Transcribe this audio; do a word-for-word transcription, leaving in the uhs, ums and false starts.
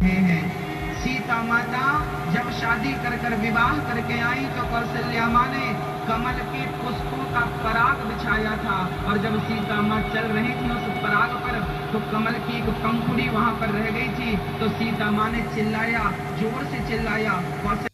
सीता माता जब शादी कर कर विवाह करके आई तो कौशल्या माँ ने कमल के पुष्पों का पराग बिछाया था, और जब सीता माँ चल रही थी उस पराग पर तो कमल की एक पंखुड़ी वहाँ पर रह गई थी। तो सीता माँ ने चिल्लाया, जोर से चिल्लाया।